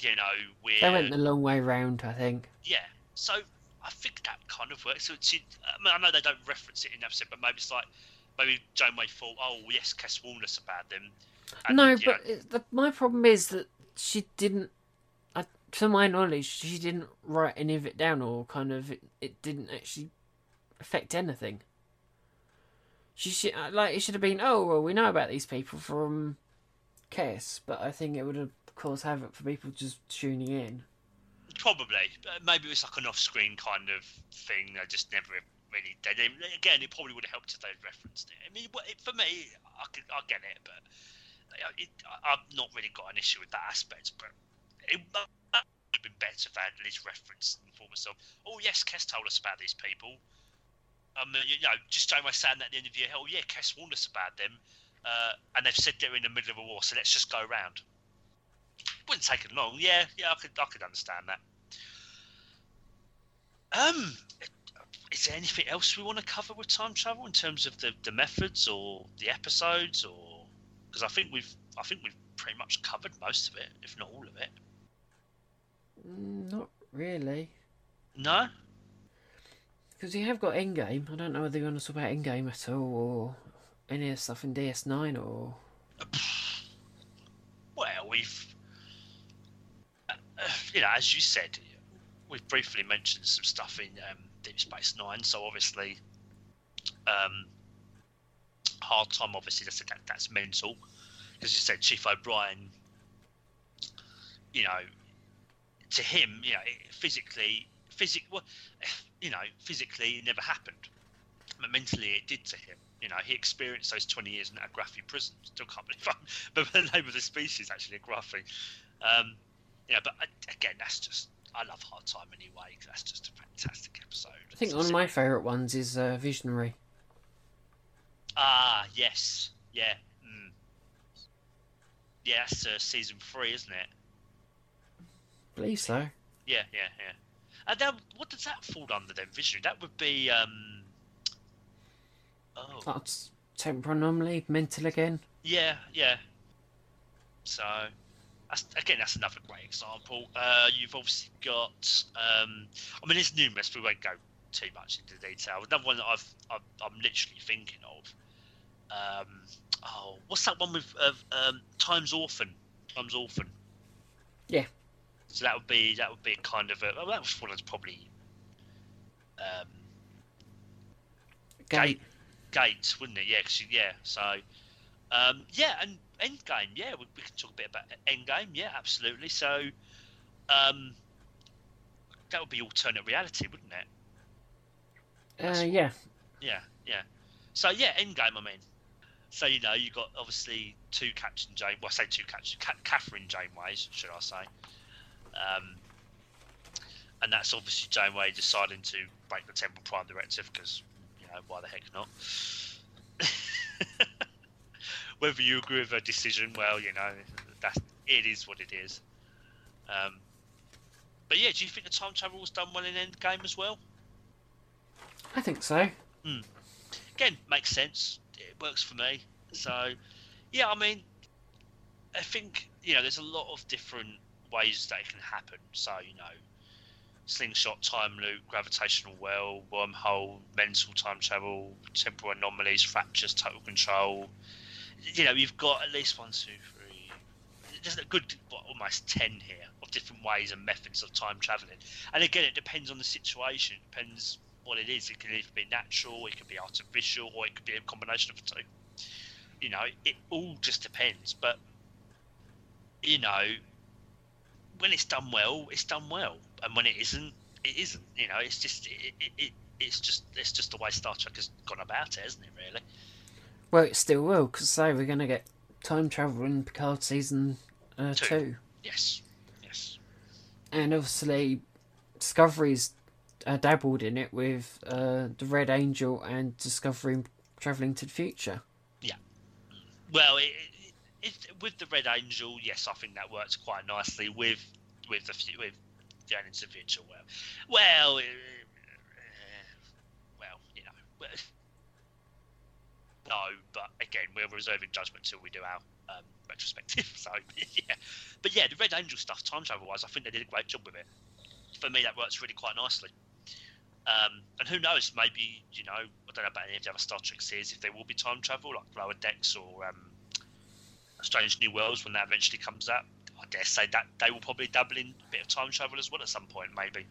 you know, we're... They went the long way round, I think. Yeah, so, I think that kind of works. So I know they don't reference it in the episode, but maybe it's like, maybe Janeway thought, oh yes, Kes warned us about them. And, no, but my problem is that she didn't, to my knowledge, she didn't write any of it down, or kind of, it didn't actually affect anything. She should, like, it should have been, oh, well, we know about these people from Chaos, but I think it would have caused havoc for people just tuning in. Probably. Maybe it was like an off-screen kind of thing. I just never really did. Again, it probably would have helped if they'd referenced it. I mean, for me, I get it, but I've not really got an issue with that aspect, but it would have been better if they had at least referenced and thought myself, oh, yes, Kes told us about these people. You know, just don't saying that at the end of the year, hell yeah, Kes warned us about them, and they've said they're in the middle of a war, so let's just go around. Wouldn't take it long, yeah, I could understand that. Is there anything else we want to cover with time travel in terms of the methods or the episodes, or because I think we've pretty much covered most of it, if not all of it. Not really. No. Because you have got Endgame. I don't know whether you want to talk about Endgame at all, or any of the stuff in DS9, or... Well, we've... you know, as you said, we've briefly mentioned some stuff in Deep Space Nine, so obviously... Hard Time, obviously, that's mental. As you said, Chief O'Brien, you know, to him, you know, physically it never happened, but mentally it did to him. You know, he experienced those 20 years in that Argrathi prison. Still can't believe I remember the name of the species, actually, Argrathi. You know, but again, that's just, I love Hard Time anyway, because that's just a fantastic episode. I think one of my favourite ones is Visionary. Ah, yes. Yeah. Mm. Yeah, that's season 3, isn't it? I believe so. Yeah. And then, what does that fall under then, Visionary? That would be, That's temporal anomaly, mental again. Yeah. So, that's another great example. You've obviously got, I mean, it's numerous, we won't go too much into detail. Another one that I'm literally thinking of, what's that one with, Time's Orphan? Yeah. So that would be kind of a... Well, that was one that's probably... Gates, wouldn't it? Yeah, so... and Endgame, yeah. We can talk a bit about Endgame, yeah, absolutely. So, that would be alternate reality, wouldn't it? Yeah. Yeah. So, yeah, Endgame, I mean. So, you know, you've got, obviously, two Captain Janeway... Well, I say two Captain... Catherine Janeways, should I say. And that's obviously Janeway deciding to break the Temporal Prime Directive, because, you know, why the heck not? Whether you agree with her decision, well, you know, it is what it is. But yeah, do you think the time travel was done well in Endgame as well? I think so. Mm. Again, makes sense. It works for me. So, yeah, I mean, I think, you know, there's a lot of different ways that it can happen. So, you know, slingshot, time loop, gravitational well, wormhole, mental time travel, temporal anomalies, fractures, total control. You know, you've got at least 1, 2, 3. There's a good, almost 10 here of different ways and methods of time traveling. And again, it depends on the situation. It depends what it is. It can either be natural, it could be artificial, or it could be a combination of the two. You know, it all just depends. But, you know, when it's done well, it's done well, and when it isn't, it isn't. You know, it's just it's just the way Star Trek has gone about it, isn't it? Really. Well, it still will, because say we're going to get time travel in Picard season 2. Yes. And obviously, Discovery's dabbled in it with the Red Angel and Discovery traveling to the future. Yeah. Well. With the Red Angel, yes, I think that works quite nicely. With the aliens of future, well, you know, no. But again, we're reserving judgment till we do our retrospective. So yeah, but yeah, the Red Angel stuff, time travel wise, I think they did a great job with it. For me, that works really quite nicely. And who knows? Maybe, you know, I don't know about any of the other Star Trek series if there will be time travel, like Lower Decks or Strange New Worlds, when that eventually comes out. I dare say that they will probably dabble in a bit of time travel as well at some point, maybe.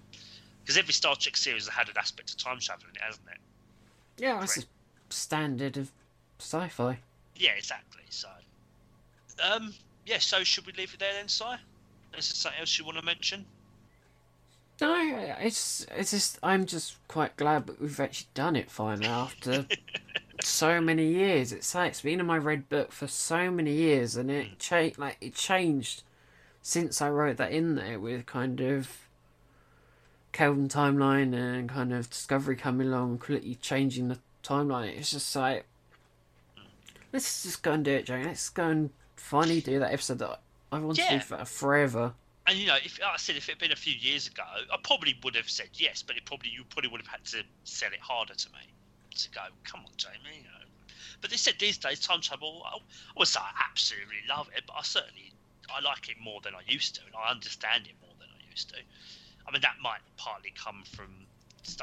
Because every Star Trek series has had an aspect of time travel in it, hasn't it? Yeah, that's a standard of sci-fi. Yeah, exactly. So, yeah. So, should we leave it there then, Si? Is there something else you want to mention? No, it's just I'm just quite glad that we've actually done it finally after so many years. It's like it's been in my red book for so many years, and it changed since I wrote that in there with kind of Kelvin timeline and kind of Discovery coming along, completely changing the timeline. It's just like, let's just go and do it, Jane. Let's go and finally do that episode that I wanted to do for forever. And you know, if like I said, if it had been a few years ago, I probably would have said yes, but you probably would have had to sell it harder to me to go, come on, Jamie. You know. But they said these days time travel. I would say I absolutely love it, but I like it more than I used to, and I understand it more than I used to. I mean, that might partly come from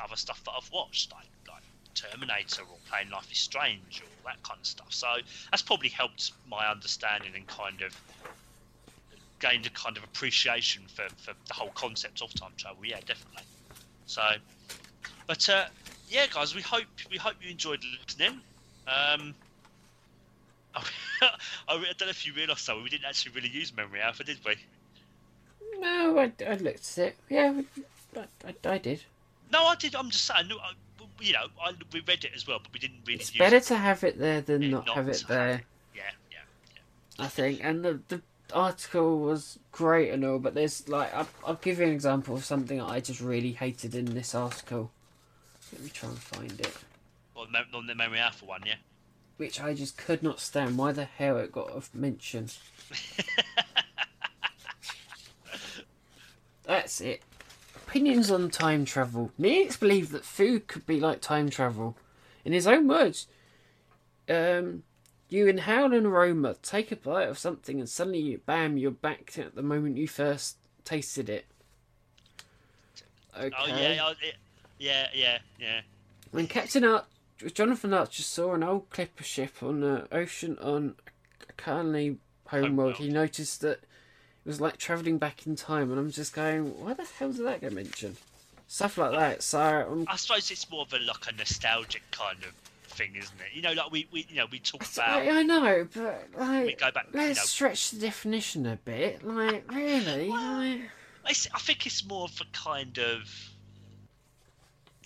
other stuff that I've watched, like Terminator or Plain Life is Strange or that kind of stuff. So that's probably helped my understanding and kind of gained a kind of appreciation for the whole concept of time travel. Yeah, definitely. So, but yeah, guys, we hope you enjoyed listening. I don't know if you realised that we didn't actually really use Memory Alpha, did we? No, I looked at it. Yeah, I did. No, I did. I'm just saying, you know, we read it as well, but we didn't really. It's better to have it there than not have it there. Yeah. I think, and the article was great and all, but there's like, I'll give you an example of something that I just really hated in this article. Let me try and find it. Well, on the Memory Alpha one, yeah. Which I just could not stand. Why the hell it got a mention? That's it. Opinions on time travel. Nietzsche believed that food could be like time travel. In his own words, you inhale an aroma, take a bite of something, and suddenly, bam, you're back to the moment you first tasted it. Okay. Oh, yeah. When Jonathan Archer saw an old clipper ship on the ocean on a currently homeworld, he noticed that it was like travelling back in time, and I'm just going, why the hell did that get mentioned? Stuff like that. So I suppose it's more of a nostalgic kind of thing, isn't it? You know, like we talk about. I know, but like we go back. Let's stretch the definition a bit. Like really, well, I think it's more of a kind of.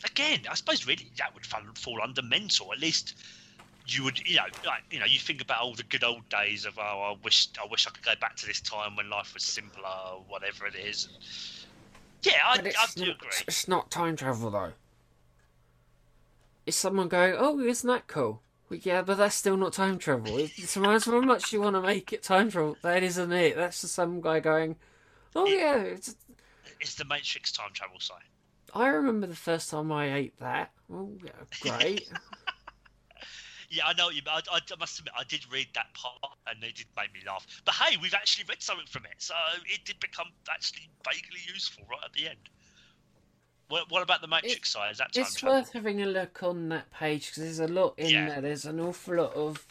Again, I suppose really that would fall under mental, at least. You would, you think about all the good old days of, oh, I wish I could go back to this time when life was simpler, or whatever it is. And yeah, I do agree. It's not time travel though. It's someone going, oh, isn't that cool? Well, yeah, but that's still not time travel. It reminds me how much you want to make it time travel. That isn't it. That's just some guy going, oh yeah, it's the Matrix time travel site. I remember the first time I ate that. Oh yeah, great. Yeah, I know what you mean. I must admit, I did read that part, and it did make me laugh. But hey, we've actually read something from it, so it did become actually vaguely useful right at the end. What about the Matrix side? Is that time travel? It's worth having a look on that page, because there's a lot in there. There's an awful lot of...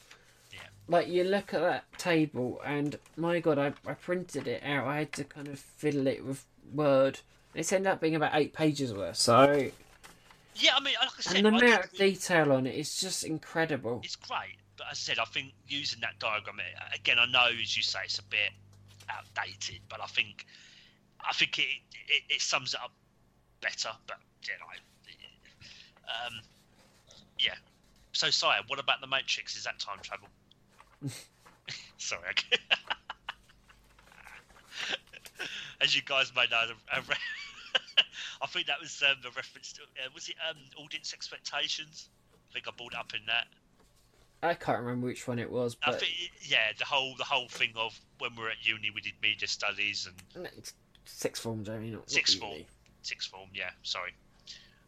Yeah. Like, you look at that table, and my God, I printed it out. I had to kind of fiddle it with Word. It's ended up being about 8 pages worth, so... Yeah, I mean, like I said... And the amount of detail on it is just incredible. It's great, but as I said, I think using that diagram, again, I know, as you say, it's a bit outdated, but I think it sums it up better, but, you know... yeah. So, Sire, what about the Matrix? Is that time travel? Sorry, as you guys may know, I think that was a reference to... was it Audience Expectations? I think I brought it up in that. I can't remember which one it was, but... I think, yeah, the whole thing of when we were at uni, we did media studies and... Sixth form, Jamie, not Sixth form. Sixth form, yeah, sorry.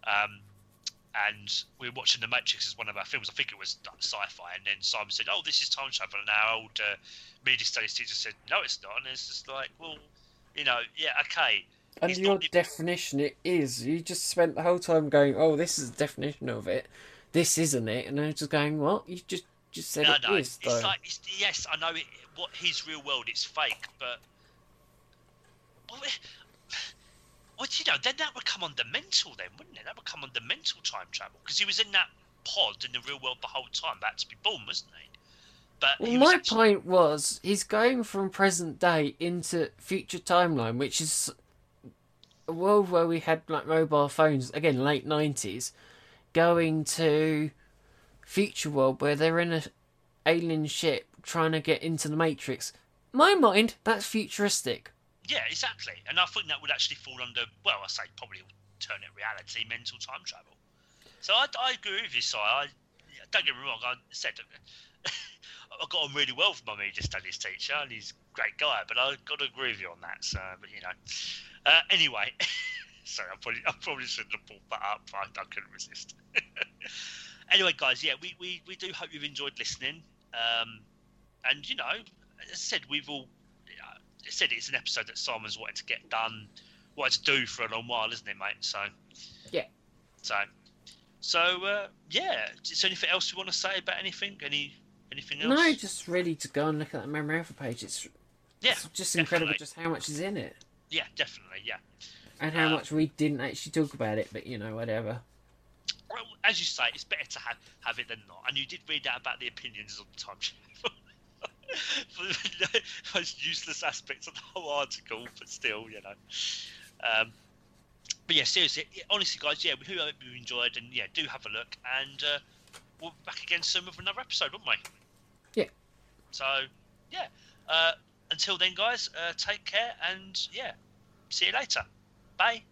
And we were watching The Matrix as one of our films. I think it was sci-fi, and then Simon said, oh, this is time travel. And our old media studies teacher said, no, it's not. And it's just like, well, you know, yeah, okay... Under your definition, it is. You just spent the whole time going, oh, this is the definition of it. This isn't it. And I'm just going, what? You just said it is, though. Yes, I know what his real world, it's fake, but Well, you know, then that would come under mental then, wouldn't it? That would come under mental time travel, because he was in that pod in the real world the whole time. That had to be born, wasn't he? But well, my point was, he's going from present day into future timeline, which is a world where we had like mobile phones, again, late 90s, going to future world where they're in a alien ship trying to get into the Matrix. My mind, that's futuristic. Yeah, exactly. And I think that would actually fall under, well, I say probably alternate reality, mental time travel. So I agree with you, Si. Don't get me wrong, I said that I got on really well with my media studies teacher, and he's a great guy, but I've got to agree with you on that. So, but you know, anyway, sorry, I probably shouldn't have brought that up. I couldn't resist. Anyway, guys, yeah, we do hope you've enjoyed listening. And you know, as I said, it's an episode that Simon's wanted to get done, wanted to do for a long while, isn't it, mate? So yeah. So yeah. Is there anything else you want to say about anything? Anything else? No, just really to go and look at that Memory Alpha page. It's just incredible just how much is in it. Yeah, definitely, yeah. And how much we didn't actually talk about it, but, you know, whatever. Well, as you say, it's better to have it than not. And you did read out about the opinions on the time travel. The most useless aspects of the whole article, but still, you know. But yeah, seriously, honestly, guys, yeah, we hope you enjoyed, and yeah, do have a look. And we'll be back again soon with another episode, won't we? Yeah. So, yeah. Until then, guys, take care, and yeah, see you later. Bye.